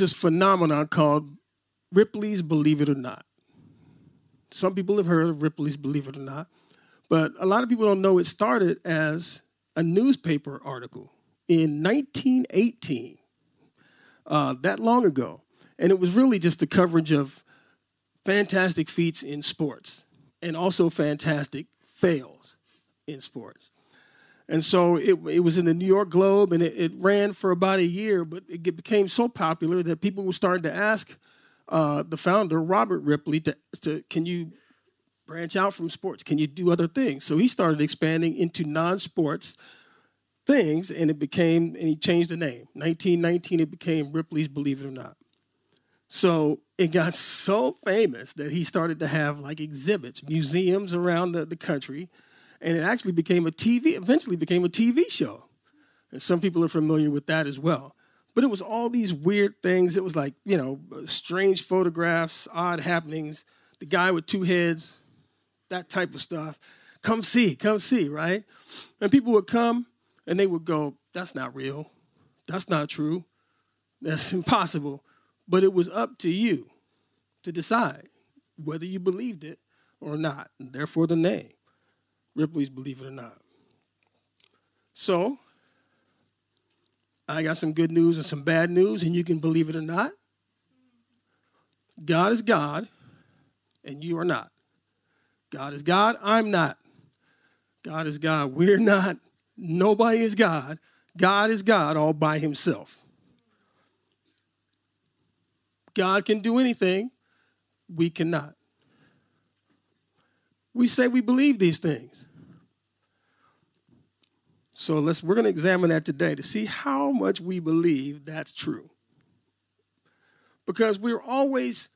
this phenomenon called Ripley's Believe It or Not. Some people have heard of Ripley's Believe It or Not, but a lot of people don't know it started as a newspaper article in 1918, that long ago. And it was really just the coverage of fantastic feats in sports and also fantastic fails in sports. And so it was in the New York Globe, and it ran for about a year, but it became so popular that people were starting to ask the founder, Robert Ripley, can you branch out from sports? Can you do other things? So he started expanding into non-sports things, and he changed the name. 1919, it became Ripley's Believe It or Not. So it got so famous that he started to have like exhibits, museums around the country, and it actually eventually became a TV show. And some people are familiar with that as well. But it was all these weird things. It was like, you know, strange photographs, odd happenings, the guy with two heads, that type of stuff. Come see, right? And people would come and they would go, that's not real. That's not true. That's impossible. But it was up to you to decide whether you believed it or not. And therefore the name. Ripley's Believe It or Not. So, I got some good news and some bad news, and you can believe it or not. God is God, and you are not. God is God, I'm not. God is God, we're not. Nobody is God. God is God all by himself. God can do anything, we cannot. We say we believe these things. So we're going to examine that today to see how much we believe that's true. Because we're always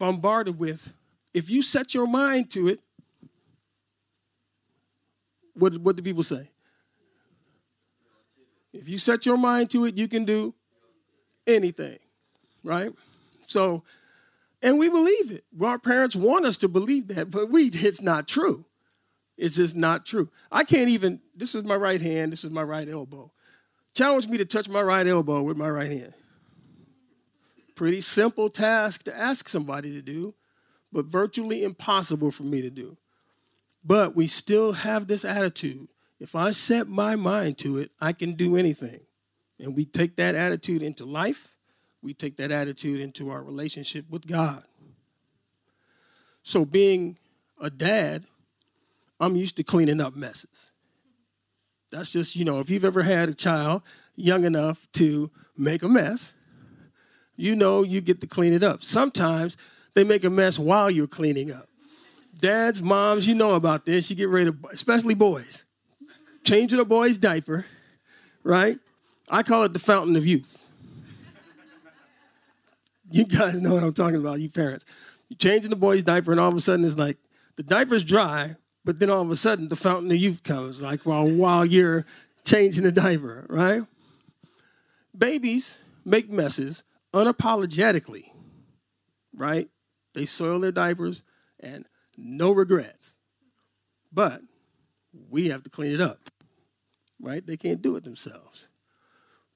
bombarded with, if you set your mind to it, what do people say? If you set your mind to it, you can do anything, right? So... and we believe it. Well, our parents want us to believe that, but it's not true. It's just not true. I can't even, this is my right hand, this is my right elbow. Challenge me to touch my right elbow with my right hand. Pretty simple task to ask somebody to do, but virtually impossible for me to do. But we still have this attitude. If I set my mind to it, I can do anything. And we take that attitude into life. We take that attitude into our relationship with God. So being a dad, I'm used to cleaning up messes. That's just, you know, if you've ever had a child young enough to make a mess, you know you get to clean it up. Sometimes they make a mess while you're cleaning up. Dads, moms, you know about this. You get ready to, especially boys, changing a boy's diaper, right? I call it the fountain of youth. You guys know what I'm talking about, you parents. You're changing the boy's diaper, and all of a sudden it's like, the diaper's dry, but then all of a sudden the fountain of youth comes, like while you're changing the diaper, right? Babies make messes unapologetically, right? They soil their diapers and no regrets. But we have to clean it up, right? They can't do it themselves.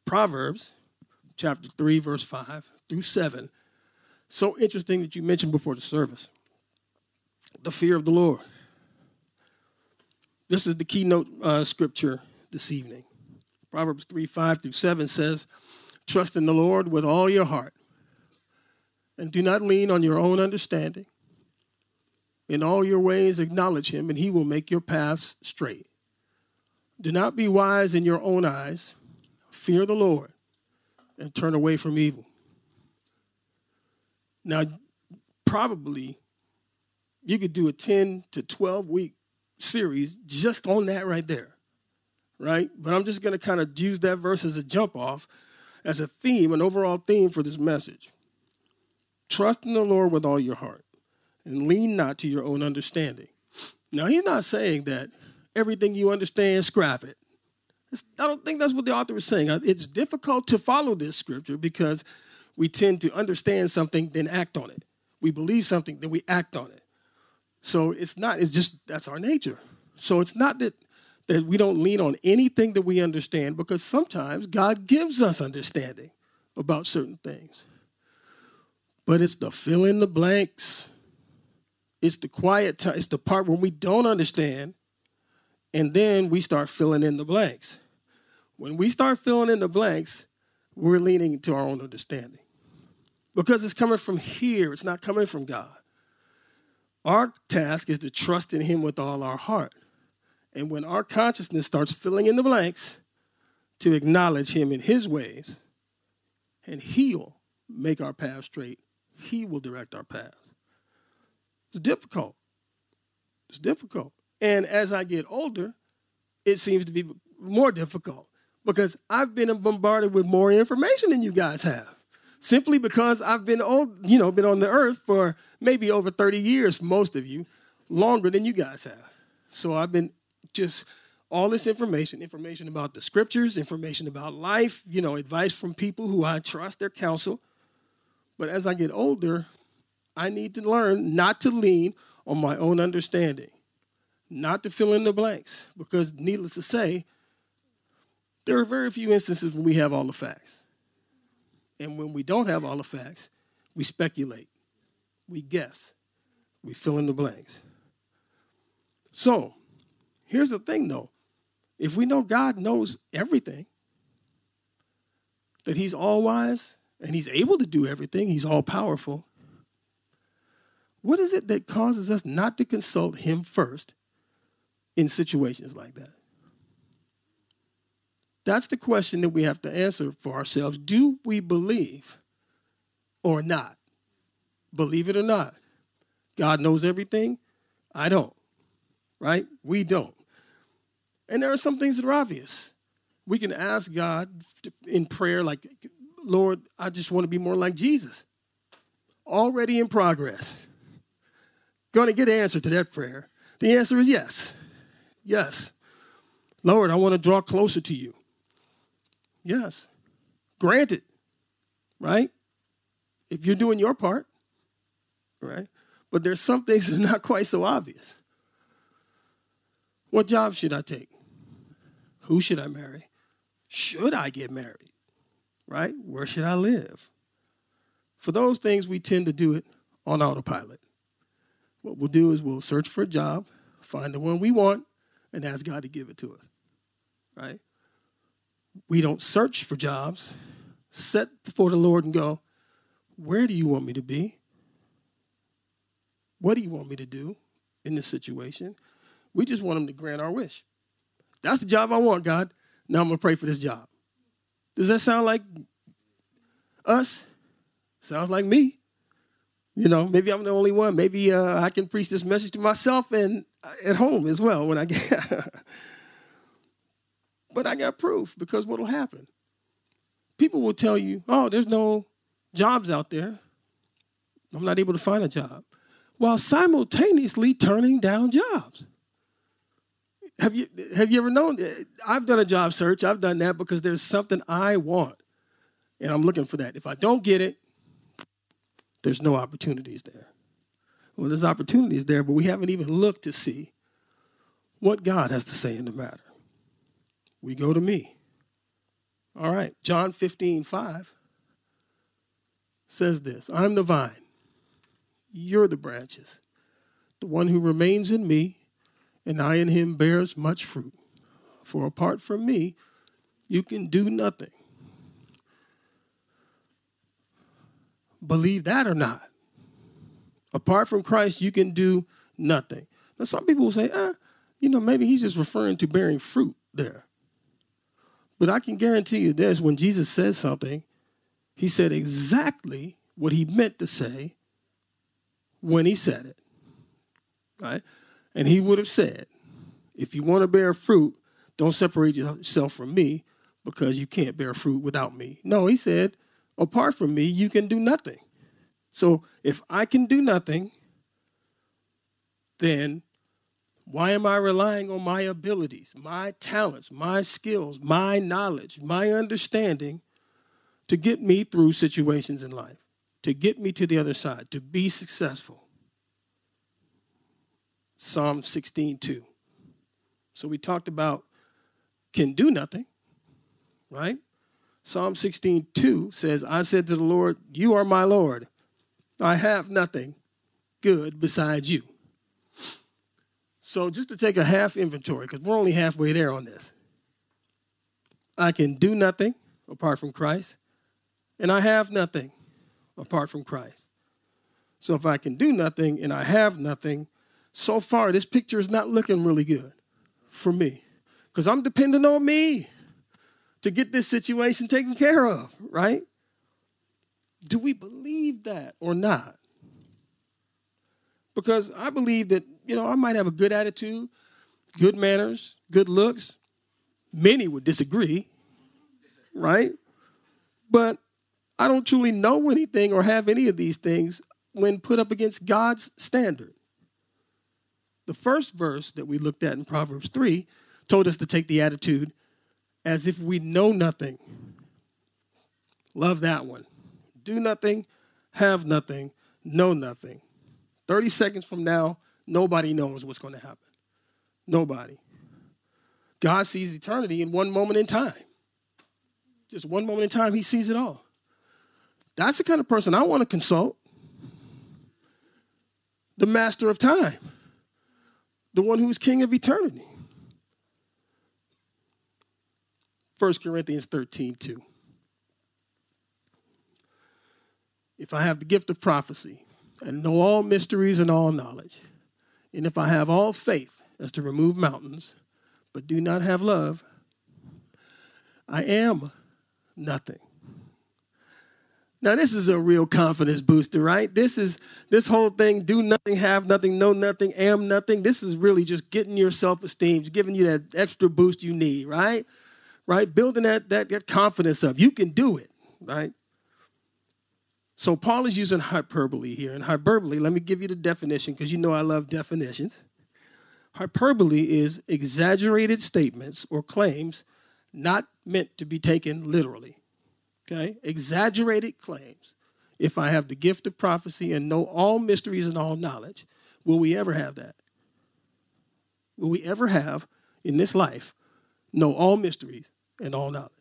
Proverbs chapter 3, verse 5. Through 7. So interesting that you mentioned before the service. The fear of the Lord. This is the keynote scripture this evening. Proverbs 3, 5 through 7 says, trust in the Lord with all your heart, and do not lean on your own understanding. In all your ways acknowledge him, and he will make your paths straight. Do not be wise in your own eyes. Fear the Lord, and turn away from evil. Now, probably you could do a 10 to 12-week series just on that right there, right? But I'm just going to kind of use that verse as a jump off, as a theme, an overall theme for this message. Trust in the Lord with all your heart and lean not to your own understanding. Now, he's not saying that everything you understand, scrap it. I don't think that's what the author is saying. It's difficult to follow this scripture because we tend to understand something, then act on it. We believe something, then we act on it. So it's just, that's our nature. So it's not that we don't lean on anything that we understand, because sometimes God gives us understanding. about certain things. But it's the fill in the blanks. It's the quiet time. It's the part when we don't understand, and then we start filling in the blanks. When we start filling in the blanks, we're leaning to our own understanding. Because it's coming from here. It's not coming from God. Our task is to trust in him with all our heart. And when our consciousness starts filling in the blanks, to acknowledge him in his ways, and he'll make our path straight. He will direct our paths. It's difficult. It's difficult. And as I get older, it seems to be more difficult because I've been bombarded with more information than you guys have. Simply because I've been old, you know, been on the earth for maybe over 30 years, most of you, longer than you guys have. So I've been just all this information about the scriptures, information about life, you know, advice from people who I trust their counsel. But as I get older, I need to learn not to lean on my own understanding, not to fill in the blanks, because needless to say, there are very few instances when we have all the facts. And when we don't have all the facts, we speculate, we guess, we fill in the blanks. So here's the thing, though. If we know God knows everything, that he's all-wise and he's able to do everything, he's all-powerful, what is it that causes us not to consult him first in situations like that? That's the question that we have to answer for ourselves. Do we believe or not? Believe it or not. God knows everything. I don't, right? We don't. And there are some things that are obvious. We can ask God in prayer like, Lord, I just want to be more like Jesus. Already in progress. Going to get an answer to that prayer. The answer is yes. Yes. Lord, I want to draw closer to you. Yes. Granted, right? If you're doing your part, right? But there's some things that are not quite so obvious. What job should I take? Who should I marry? Should I get married? Right? Where should I live? For those things, we tend to do it on autopilot. What we'll do is we'll search for a job, find the one we want, and ask God to give it to us, right? We don't search for jobs, set before the Lord and go, where do you want me to be? What do you want me to do in this situation? We just want him to grant our wish. That's the job I want, God. Now I'm going to pray for this job. Does that sound like us? Sounds like me. You know, maybe I'm the only one. Maybe I can preach this message to myself and at home as well when I get. But I got proof, because what will happen? People will tell you, oh, there's no jobs out there. I'm not able to find a job, while simultaneously turning down jobs. Have you ever known that? I've done a job search. I've done that because there's something I want, and I'm looking for that. If I don't get it, there's no opportunities there. Well, there's opportunities there, but we haven't even looked to see what God has to say in the matter. We go to me. All right, John 15:5 says this, I'm the vine, you're the branches. The one who remains in me and I in him bears much fruit. For apart from me, you can do nothing. Believe that or not. Apart from Christ, you can do nothing. Now, some people will say, you know, maybe he's just referring to bearing fruit there. But I can guarantee you this, when Jesus says something, he said exactly what he meant to say when he said it, right? And he would have said, if you want to bear fruit, don't separate yourself from me because you can't bear fruit without me. No, he said, apart from me, you can do nothing. So if I can do nothing, then why am I relying on my abilities, my talents, my skills, my knowledge, my understanding to get me through situations in life, to get me to the other side, to be successful? Psalm 16:2. So we talked about can do nothing, right? Psalm 16:2 says, I said to the Lord, you are my Lord. I have nothing good besides you. So just to take a half inventory, because we're only halfway there on this. I can do nothing apart from Christ, and I have nothing apart from Christ. So if I can do nothing and I have nothing, so far this picture is not looking really good for me, because I'm dependent on me to get this situation taken care of, right? Do we believe that or not? Because I believe that, you know, I might have a good attitude, good manners, good looks. Many would disagree, right? But I don't truly know anything or have any of these things when put up against God's standard. The first verse that we looked at in Proverbs 3 told us to take the attitude as if we know nothing. Love that one. Do nothing, have nothing, know nothing. 30 seconds from now, nobody knows what's going to happen. Nobody. God sees eternity in one moment in time. Just one moment in time, he sees it all. That's the kind of person I want to consult. The master of time. The one who's king of eternity. 1 Corinthians 13:2. If I have the gift of prophecy and know all mysteries and all knowledge, and if I have all faith as to remove mountains, but do not have love, I am nothing. Now, this is a real confidence booster, right? This whole thing, do nothing, have nothing, know nothing, am nothing. This is really just getting your self-esteem, giving you that extra boost you need, right? Right? Building that confidence up. You can do it, right? So Paul is using hyperbole here. And hyperbole, let me give you the definition, because you know I love definitions. Hyperbole is exaggerated statements or claims not meant to be taken literally. Okay? Exaggerated claims. If I have the gift of prophecy and know all mysteries and all knowledge, will we ever have that? Will we ever have, in this life, know all mysteries and all knowledge?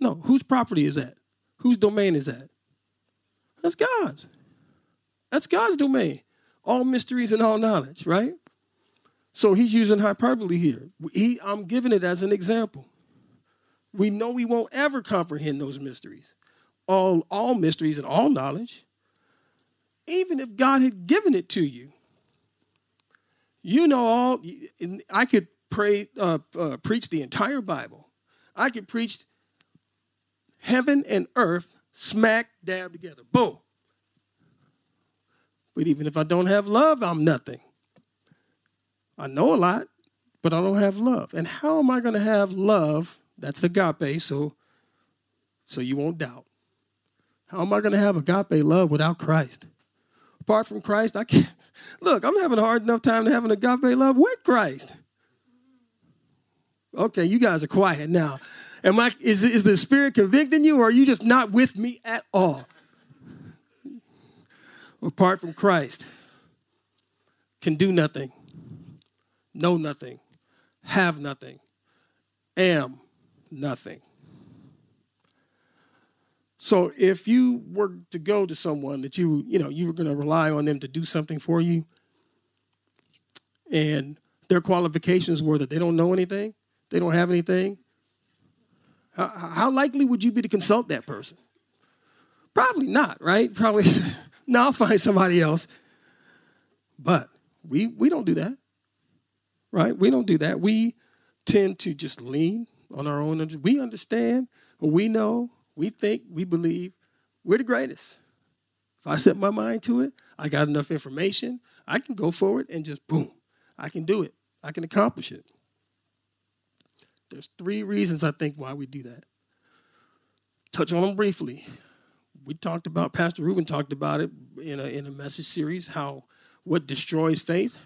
No. Whose property is that? Whose domain is that? That's God's. That's God's domain. All mysteries and all knowledge, right? So he's using hyperbole here. I'm giving it as an example. We know we won't ever comprehend those mysteries, all mysteries and all knowledge. Even if God had given it to you, you know all. And I could preach the entire Bible. I could preach heaven and earth smack dab together. Boom. But even if I don't have love, I'm nothing. I know a lot, but I don't have love. And how am I going to have love? That's agape, so you won't doubt. How am I going to have agape love without Christ? Apart from Christ, I can't. Look, I'm having a hard enough time to have an agape love with Christ. Okay, you guys are quiet now. Is the Spirit convicting you, or are you just not with me at all? Apart from Christ, can do nothing, know nothing, have nothing, am nothing. So if you were to go to someone that you were going to rely on them to do something for you, and their qualifications were that they don't know anything, they don't have anything, how likely would you be to consult that person? Probably not, right? Probably. Now I'll find somebody else. But we don't do that, right? We don't do that. We tend to just lean on our own. We understand, we know, we think, we believe we're the greatest. If I set my mind to it, I got enough information, I can go forward and just boom, I can do it. I can accomplish it. There's three reasons, I think, why we do that. Touch on them briefly. We talked about, Pastor Ruben talked about it in a message series, how what destroys faith,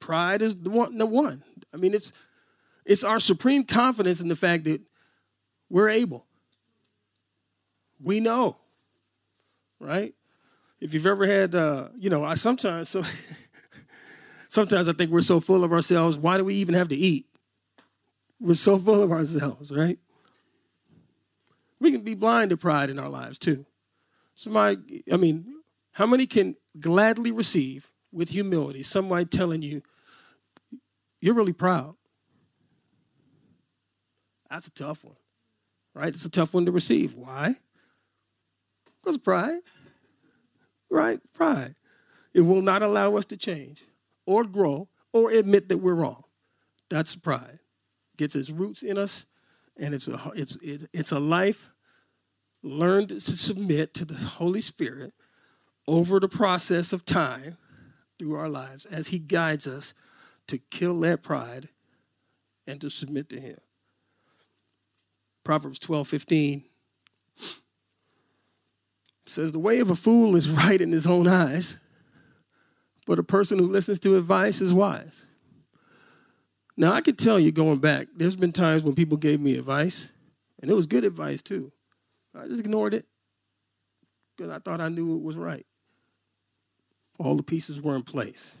pride is the one. I mean, it's our supreme confidence in the fact that we're able. We know, right? If you've ever had, sometimes I think we're so full of ourselves, why do we even have to eat? We're so full of ourselves, right? We can be blind to pride in our lives too. Somebody, I mean, how many can gladly receive with humility somebody telling you, you're really proud? That's a tough one, right? It's a tough one to receive. Why? Because of pride, right? Pride. It will not allow us to change or grow or admit that we're wrong. That's pride. It gets its roots in us, and it's a life learned to submit to the Holy Spirit over the process of time through our lives as he guides us to kill that pride and to submit to him. Proverbs 12:15 says, the way of a fool is right in his own eyes, but a person who listens to advice is wise. Now, I could tell you going back, there's been times when people gave me advice, and it was good advice too. I just ignored it because I thought I knew it was right. All the pieces were in place,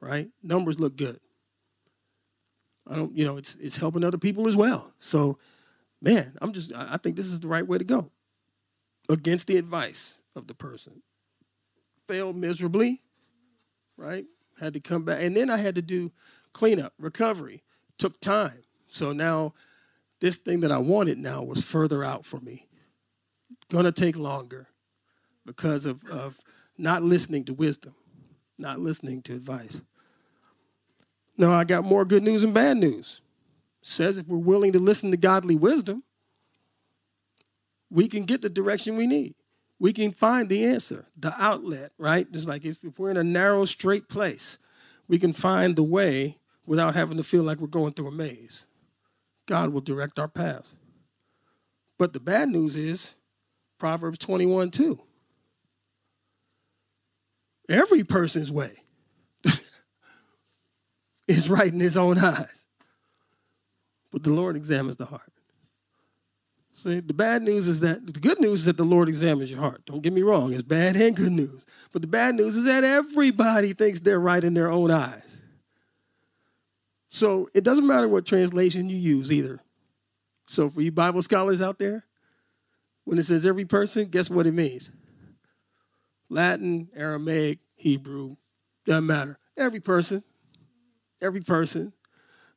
right? Numbers look good. I don't, you know, it's helping other people as well. So, man, I think this is the right way to go. Against the advice of the person. Failed miserably, right? Had to come back. And then I had to do cleanup, recovery. Took time. So now this thing that I wanted now was further out for me. Going to take longer because of not listening to wisdom, not listening to advice. Now, I got more good news and bad news. It says if we're willing to listen to godly wisdom, we can get the direction we need. We can find the answer, the outlet, right? Just like if we're in a narrow, straight place, we can find the way without having to feel like we're going through a maze. God will direct our paths. But the bad news is Proverbs 21:2. Every person's way is right in his own eyes, but the Lord examines the heart. See, the bad news is that, the good news is that the Lord examines your heart. Don't get me wrong, it's bad and good news. But the bad news is that everybody thinks they're right in their own eyes. So it doesn't matter what translation you use either. So for you Bible scholars out there, when it says every person, guess what it means? Latin, Aramaic, Hebrew, doesn't matter. Every person,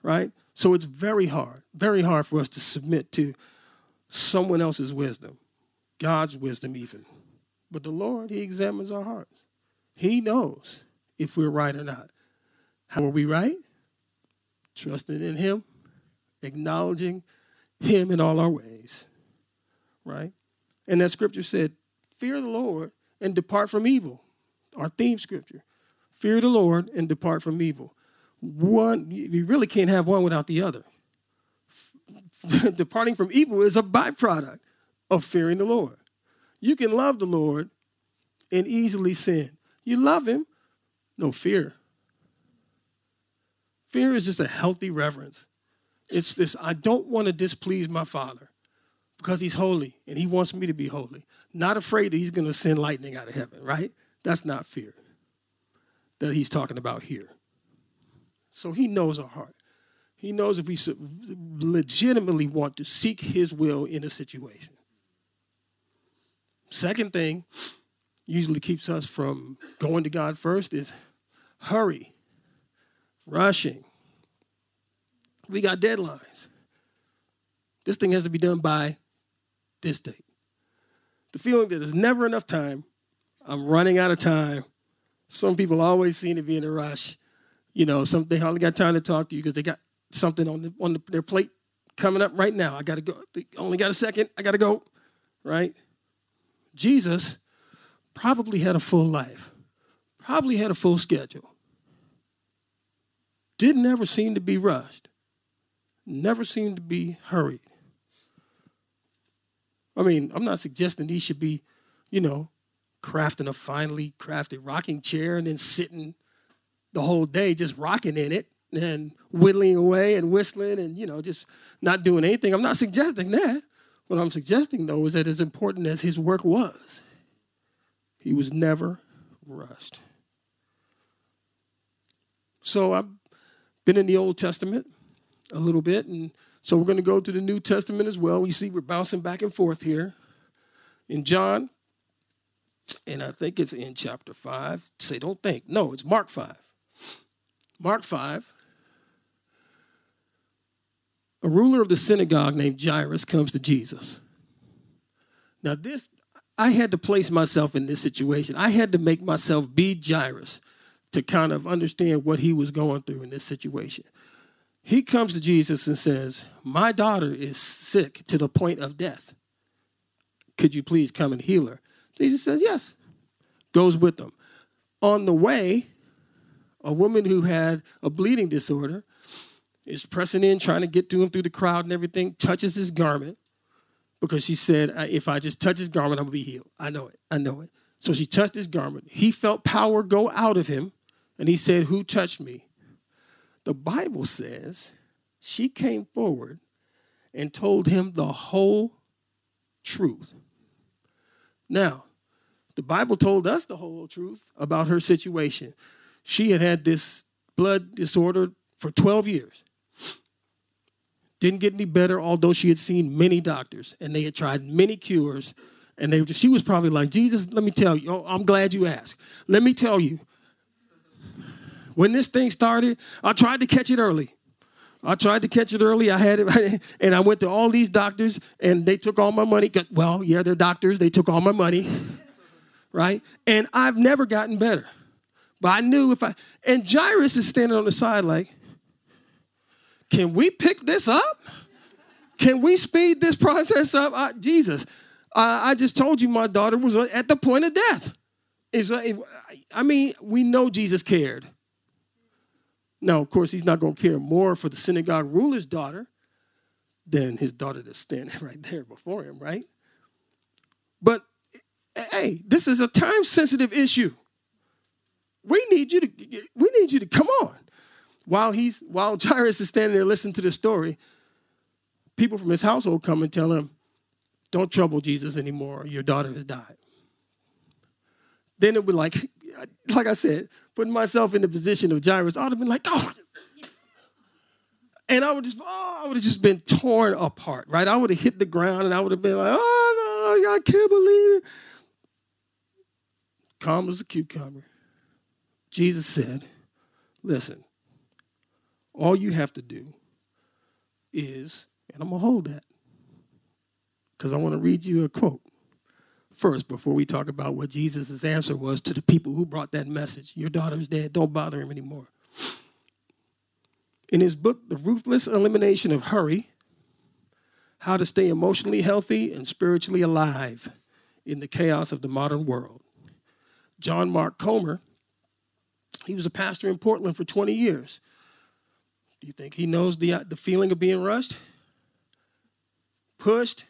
right? So it's very hard for us to submit to someone else's wisdom, God's wisdom even. But the Lord, he examines our hearts. He knows if we're right or not. How are we right? Trusting in him, acknowledging him in all our ways, right? And that scripture said, fear the Lord and depart from evil. Our theme scripture, fear the Lord and depart from evil. One, you really can't have one without the other. Departing from evil is a byproduct of fearing the Lord. You can love the Lord and easily sin. You love him, no fear. Fear is just a healthy reverence. It's this, I don't want to displease my Father because he's holy and he wants me to be holy. Not afraid that he's going to send lightning out of heaven, right? That's not fear that he's talking about here. So he knows our heart. He knows if we legitimately want to seek his will in a situation. Second thing usually keeps us from going to God first is hurry, rushing. We got deadlines. This thing has to be done by this date. The feeling that there's never enough time, I'm running out of time. Some people always seem to be in a rush. You know, they hardly got time to talk to you because they got something on their plate coming up right now. I got to go. They only got a second. I got to go, right? Jesus probably had a full life, probably had a full schedule. Didn't ever seem to be rushed, never seemed to be hurried. I mean, I'm not suggesting these should be, you know, crafting a finely crafted rocking chair and then sitting the whole day just rocking in it and whittling away and whistling and, you know, just not doing anything. I'm not suggesting that. What I'm suggesting, though, is that as important as his work was, he was never rushed. So I've been in the Old Testament. a little bit. And so we're going to go to the New Testament as well. You see, we're bouncing back and forth here in John. And I think it's in chapter 5. Say, don't think. No, it's Mark 5. Mark 5. A ruler of the synagogue named Jairus comes to Jesus. Now this, I had to place myself in this situation. I had to make myself be Jairus to kind of understand what he was going through in this situation. He comes to Jesus and says, my daughter is sick to the point of death. Could you please come and heal her? Jesus says, yes. Goes with them. On the way, a woman who had a bleeding disorder is pressing in, trying to get to him through the crowd and everything, touches his garment because she said, if I just touch his garment, I'm going to be healed. I know it. So she touched his garment. He felt power go out of him, and he said, who touched me? The Bible says she came forward and told him the whole truth. Now, the Bible told us the whole truth about her situation. She had had this blood disorder for 12 years. Didn't get any better, although she had seen many doctors, and they had tried many cures, and she was probably like, Jesus, let me tell you. Oh, I'm glad you asked. Let me tell you. When this thing started, I tried to catch it early. I had it, and I went to all these doctors, and they took all my money. Well, yeah, they're doctors. They took all my money, right? And I've never gotten better. But I knew and Jairus is standing on the side like, can we pick this up? Can we speed this process up? Jesus, I just told you my daughter was at the point of death. We know Jesus cared. Now, of course, he's not going to care more for the synagogue ruler's daughter than his daughter that's standing right there before him, right? But, hey, this is a time-sensitive issue. We need you to come on. While Jairus is standing there listening to this story, people from his household come and tell him, don't trouble Jesus anymore. Your daughter has died. Then it would like I said, putting myself in the position of Jairus, I would have been like, oh. And I would have just been torn apart, right? I would have hit the ground and I would have been like, oh, no, I can't believe it. Calm as a cucumber. Jesus said, listen, all you have to do is, and I'm going to hold that because I want to read you a quote. First, before we talk about what Jesus' answer was to the people who brought that message, your daughter's dead, don't bother him anymore. In his book, The Ruthless Elimination of Hurry, How to Stay Emotionally Healthy and Spiritually Alive in the Chaos of the Modern World, John Mark Comer, he was a pastor in Portland for 20 years. Do you think he knows the feeling of being rushed, pushed,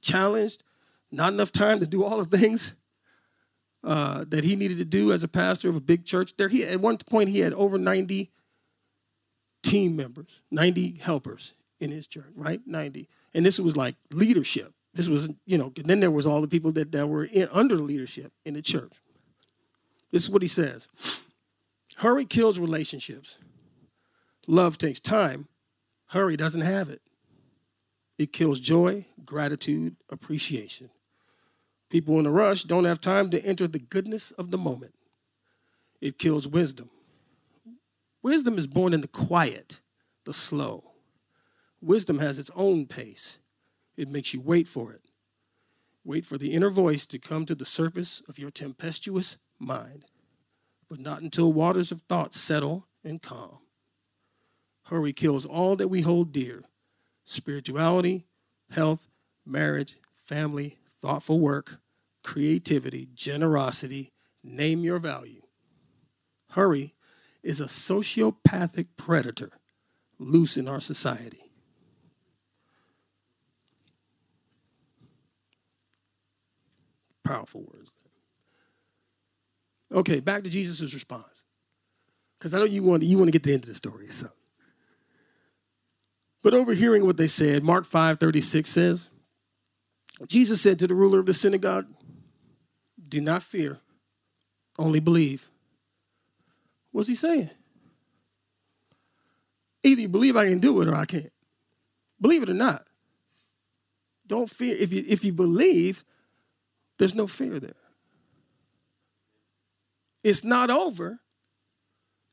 challenged? Not enough time to do all the things that he needed to do as a pastor of a big church. There, at one point, he had over 90 team members, 90 helpers in his church, right? 90. And this was like leadership. This was, and then there was all the people that were under leadership in the church. This is what he says. Hurry kills relationships. Love takes time. Hurry doesn't have it. It kills joy, gratitude, appreciation. People in a rush don't have time to enter the goodness of the moment. It kills wisdom. Wisdom is born in the quiet, the slow. Wisdom has its own pace. It makes you wait for it. Wait for the inner voice to come to the surface of your tempestuous mind, but not until waters of thought settle and calm. Hurry kills all that we hold dear: spirituality, health, marriage, family, thoughtful work, creativity, generosity, name your value. Hurry is a sociopathic predator loose in our society. Powerful words. Okay, back to Jesus' response. Because I know you want to get to the end of the story, so. But overhearing what they said, Mark 5:36 says, Jesus said to the ruler of the synagogue, do not fear, only believe. What's he saying? Either you believe I can do it or I can't. Believe it or not. Don't fear. If you believe, there's no fear there. It's not over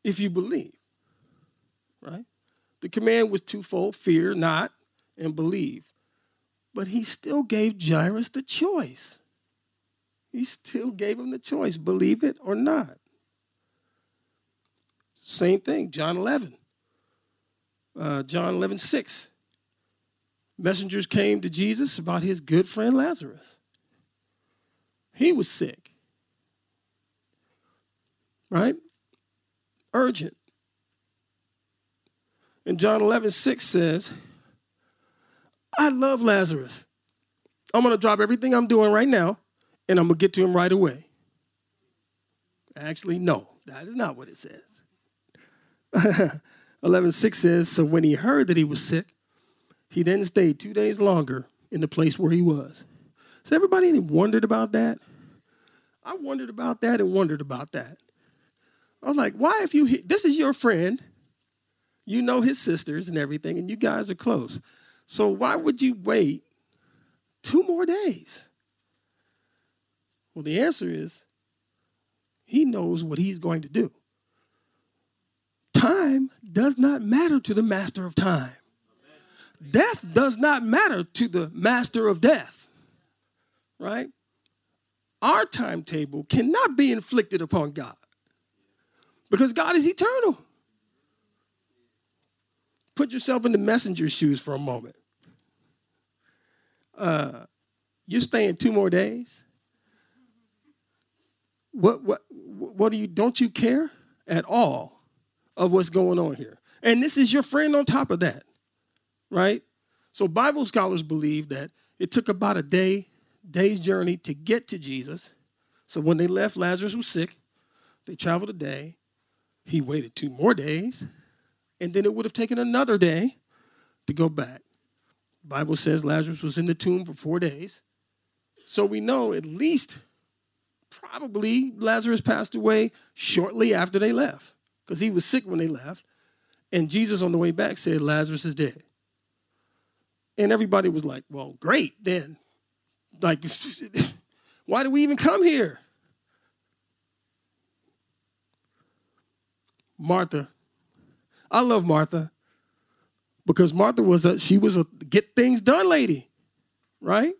if you believe, right? The command was twofold, fear not and believe. But he still gave Jairus the choice. He still gave him the choice, believe it or not. Same thing, John 11. John 11, 6. Messengers came to Jesus about his good friend Lazarus. He was sick, right? Urgent. And John 11, 6 says, I love Lazarus. I'm going to drop everything I'm doing right now, and I'm going to get to him right away. Actually, no, that is not what it says. 11:6 says, so when he heard that he was sick, he then stayed 2 days longer in the place where he was. Has everybody wondered about that? I wondered about that and wondered about that. I was like, why if you, this is your friend, you know his sisters and everything, and you guys are close. So why would you wait 2 more days? Well, the answer is he knows what he's going to do. Time does not matter to the master of time. Amen. Death does not matter to the master of death, right? Our timetable cannot be inflicted upon God because God is eternal. Put yourself in the messenger's shoes for a moment. You're staying 2 more days. What do you, don't you care at all of what's going on here? And this is your friend on top of that, right? So Bible scholars believe that it took about a day's journey to get to Jesus. So when they left, Lazarus was sick. They traveled a day. He waited 2 more days. And then it would have taken another day to go back. The Bible says Lazarus was in the tomb for 4 days. So we know at least probably Lazarus passed away shortly after they left, because he was sick when they left. And Jesus on the way back said, Lazarus is dead. And everybody was like, well, great then. Like, why do we even come here? Martha. I love Martha because Martha was a get things done lady, right?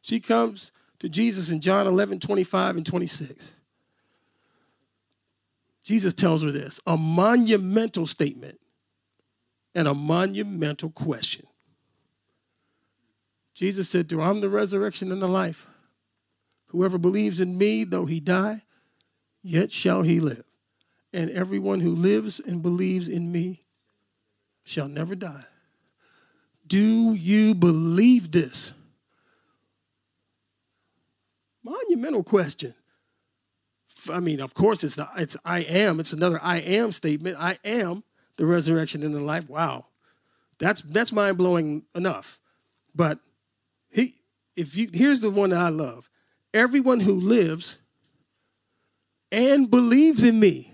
She comes to Jesus in John 11, 25 and 26. Jesus tells her this, a monumental statement and a monumental question. Jesus said to her, I'm the resurrection and the life. Whoever believes in me, though he die, yet shall he live. And everyone who lives and believes in me shall never die. Do you believe this? Monumental question. I mean, of course, it's I am. It's another I am statement. I am the resurrection and the life. Wow. That's mind-blowing enough. But here's the one that I love. Everyone who lives and believes in me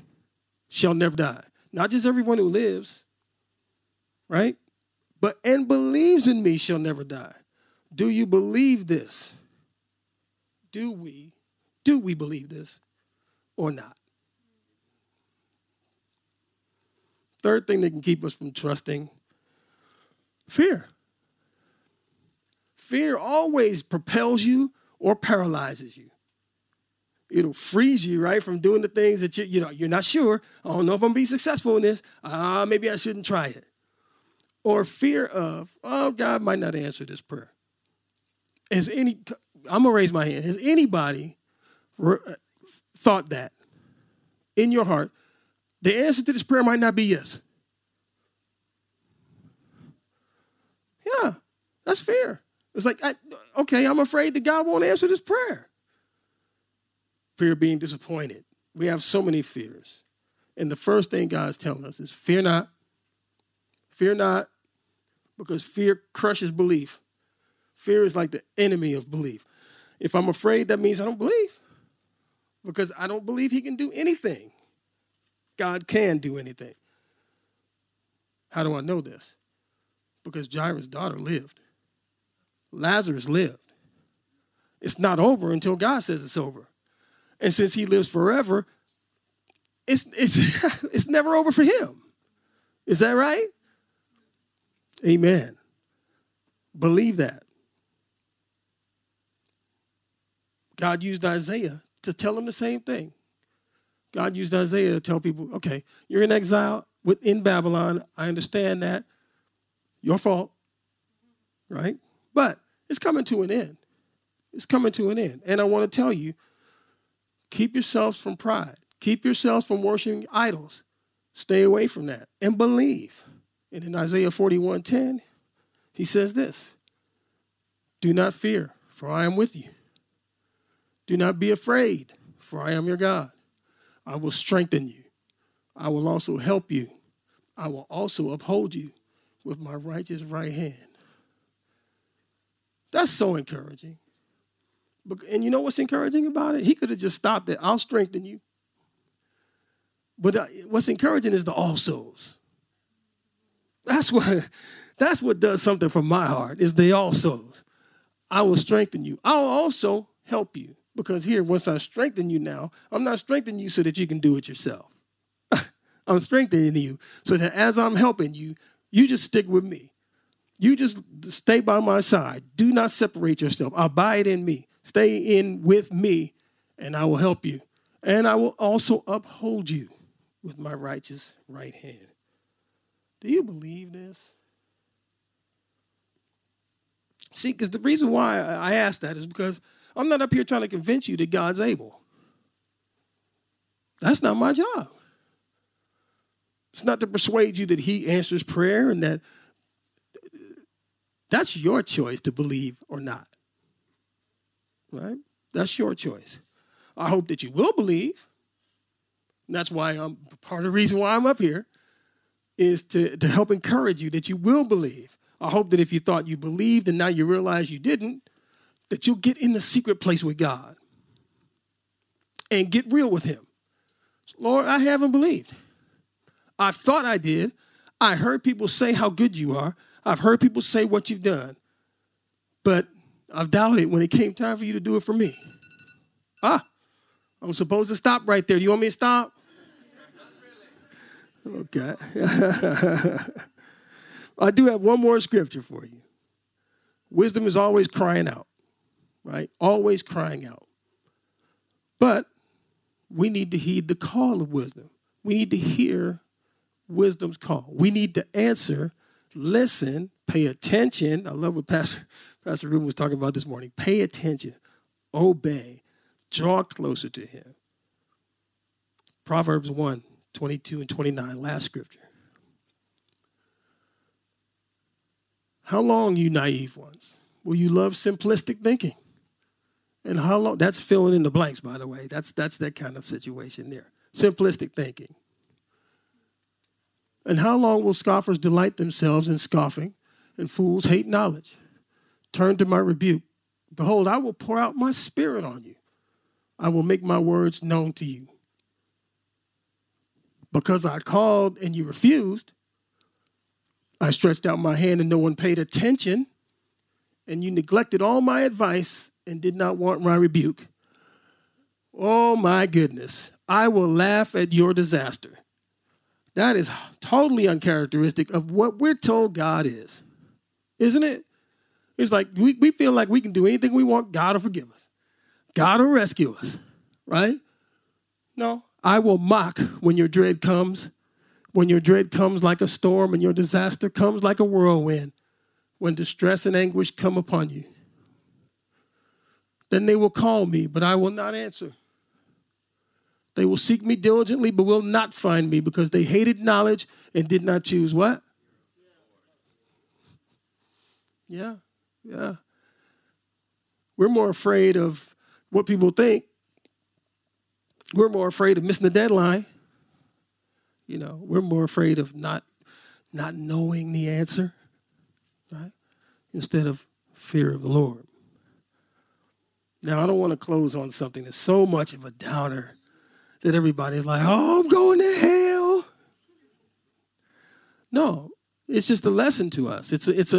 shall never die. Not just everyone who lives, right? But and believes in me shall never die. Do you believe this? Do we believe this? Or not. Third thing that can keep us from trusting, fear. Fear always propels you or paralyzes you. It'll freeze you, right, from doing the things that you're not sure. I don't know if I'm going to be successful in this. Maybe I shouldn't try it. Or fear of, oh, God might not answer this prayer. I'm going to raise my hand. Has anybody thought that in your heart, the answer to this prayer might not be yes? Yeah, that's fear. It's like, okay, I'm afraid that God won't answer this prayer. Fear of being disappointed. We have so many fears. And the first thing God's telling us is fear not. Fear not, because fear crushes belief. Fear is like the enemy of belief. If I'm afraid, that means I don't believe. Because I don't believe he can do anything. God can do anything. How do I know this? Because Jairus' daughter lived. Lazarus lived. It's not over until God says it's over. And since he lives forever, it's never over for him. Is that right? Amen. Believe that. God used Isaiah to tell him the same thing. God used Isaiah to tell people, okay, you're in exile in Babylon. I understand that. Your fault, right? But it's coming to an end. It's coming to an end. And I want to tell you, keep yourselves from pride. Keep yourselves from worshiping idols. Stay away from that and believe. And in Isaiah 41:10, he says this, do not fear, for I am with you. Do not be afraid, for I am your God. I will strengthen you. I will also help you. I will also uphold you with my righteous right hand. That's so encouraging. And you know what's encouraging about it? He could have just stopped it. I'll strengthen you. But what's encouraging is the alsos. That's what does something from my heart, is the alsos. I will strengthen you. I will also help you. Because here, once I strengthen you now, I'm not strengthening you so that you can do it yourself. I'm strengthening you so that as I'm helping you, you just stick with me. You just stay by my side. Do not separate yourself. Abide in me. Stay in with me, and I will help you. And I will also uphold you with my righteous right hand. Do you believe this? See, because the reason why I ask that is because I'm not up here trying to convince you that God's able. That's not my job. It's not to persuade you that he answers prayer and that's your choice to believe or not. Right? That's your choice. I hope that you will believe. And that's why part of the reason why I'm up here is to help encourage you that you will believe. I hope that if you thought you believed and now you realize you didn't, that you'll get in the secret place with God and get real with him. Lord, I haven't believed. I thought I did. I heard people say how good you are. I've heard people say what you've done. But I've doubted when it came time for you to do it for me. I'm supposed to stop right there. Do you want me to stop? Okay. I do have one more scripture for you. Wisdom is always crying out. Right? Always crying out. But we need to heed the call of wisdom. We need to hear wisdom's call. We need to answer, listen, pay attention. I love what Pastor Ruben was talking about this morning. Pay attention, obey, draw closer to him. Proverbs 1:22-29, last scripture. How long, you naive ones, will you love simplistic thinking? And how long? That's filling in the blanks, by the way. That's that kind of situation there. Simplistic thinking. And how long will scoffers delight themselves in scoffing, and fools hate knowledge? Turn to my rebuke. Behold, I will pour out my spirit on you. I will make my words known to you. Because I called and you refused, I stretched out my hand and no one paid attention, and you neglected all my advice and did not want my rebuke. Oh, my goodness. I will laugh at your disaster. That is totally uncharacteristic of what we're told God is, isn't it? It's like we feel like we can do anything we want. God will forgive us. God will rescue us, right? No, I will mock when your dread comes, like a storm and your disaster comes like a whirlwind, when distress and anguish come upon you. Then they will call me, but I will not answer. They will seek me diligently, but will not find me, because they hated knowledge and did not choose what? Yeah. We're more afraid of what people think. We're more afraid of missing the deadline. You know, we're more afraid of not knowing the answer, right? Instead of fear of the Lord. Now, I don't want to close on something that's so much of a downer that everybody's like, oh, I'm going to hell. No, It's just a lesson to us. It's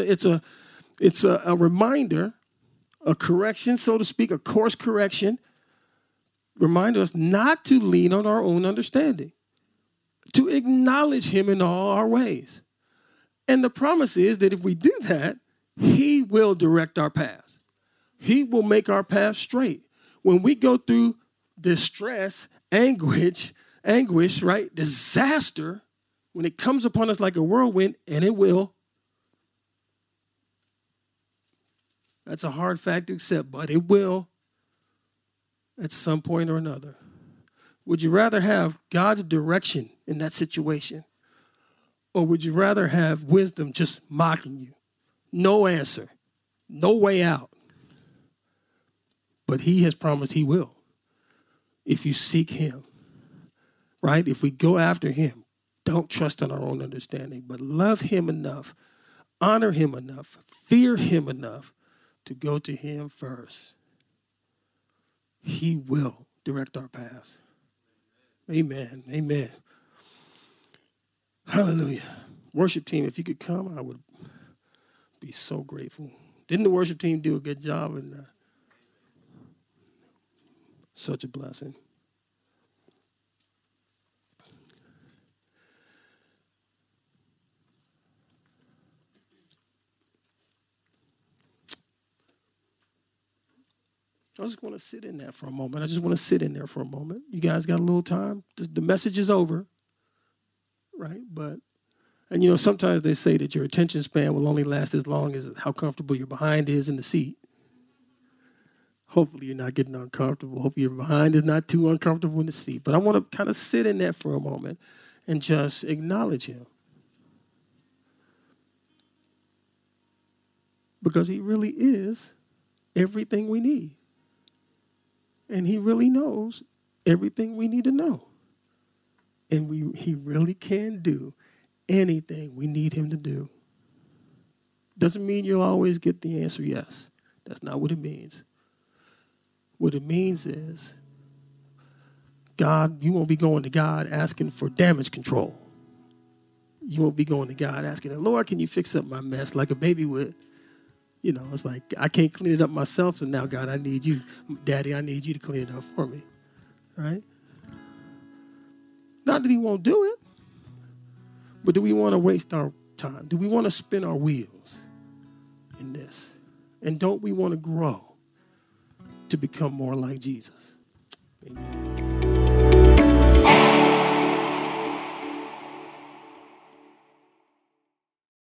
a reminder, a correction, so to speak, a course correction. Remind us not to lean on our own understanding, to acknowledge him in all our ways. And the promise is that if we do that, he will direct our paths. He will make our path straight. When we go through distress, anguish, right, disaster, when it comes upon us like a whirlwind, and it will, that's a hard fact to accept, but it will at some point or another. Would you rather have God's direction in that situation? Or would you rather have wisdom just mocking you? No answer, no way out. But he has promised he will if you seek him, right? If we go after him, don't trust in our own understanding, but love him enough, honor him enough, fear him enough to go to him first. He will direct our paths. Amen, amen. Hallelujah. Worship team, if you could come, I would be so grateful. Didn't the worship team do a good job? And such a blessing. I just want to sit in that for a moment. You guys got a little time? The message is over. Right, and you know, sometimes they say that your attention span will only last as long as how comfortable your behind is in the seat. Hopefully you're not getting uncomfortable. Hopefully your behind is not too uncomfortable in the seat. But I want to kind of sit in that for a moment and just acknowledge him. Because he really is everything we need. And he really knows everything we need to know. And he really can do anything we need him to do. Doesn't mean you'll always get the answer yes. That's not what it means. What it means is, God, you won't be going to God asking for damage control. You won't be going to God asking, Lord, can you fix up my mess like a baby would? You know, it's like, I can't clean it up myself, so now, God, I need you. Daddy, I need you to clean it up for me, right? Not that he won't do it, but do we want to waste our time? Do we want to spin our wheels in this? And don't we want to grow to become more like Jesus? Amen.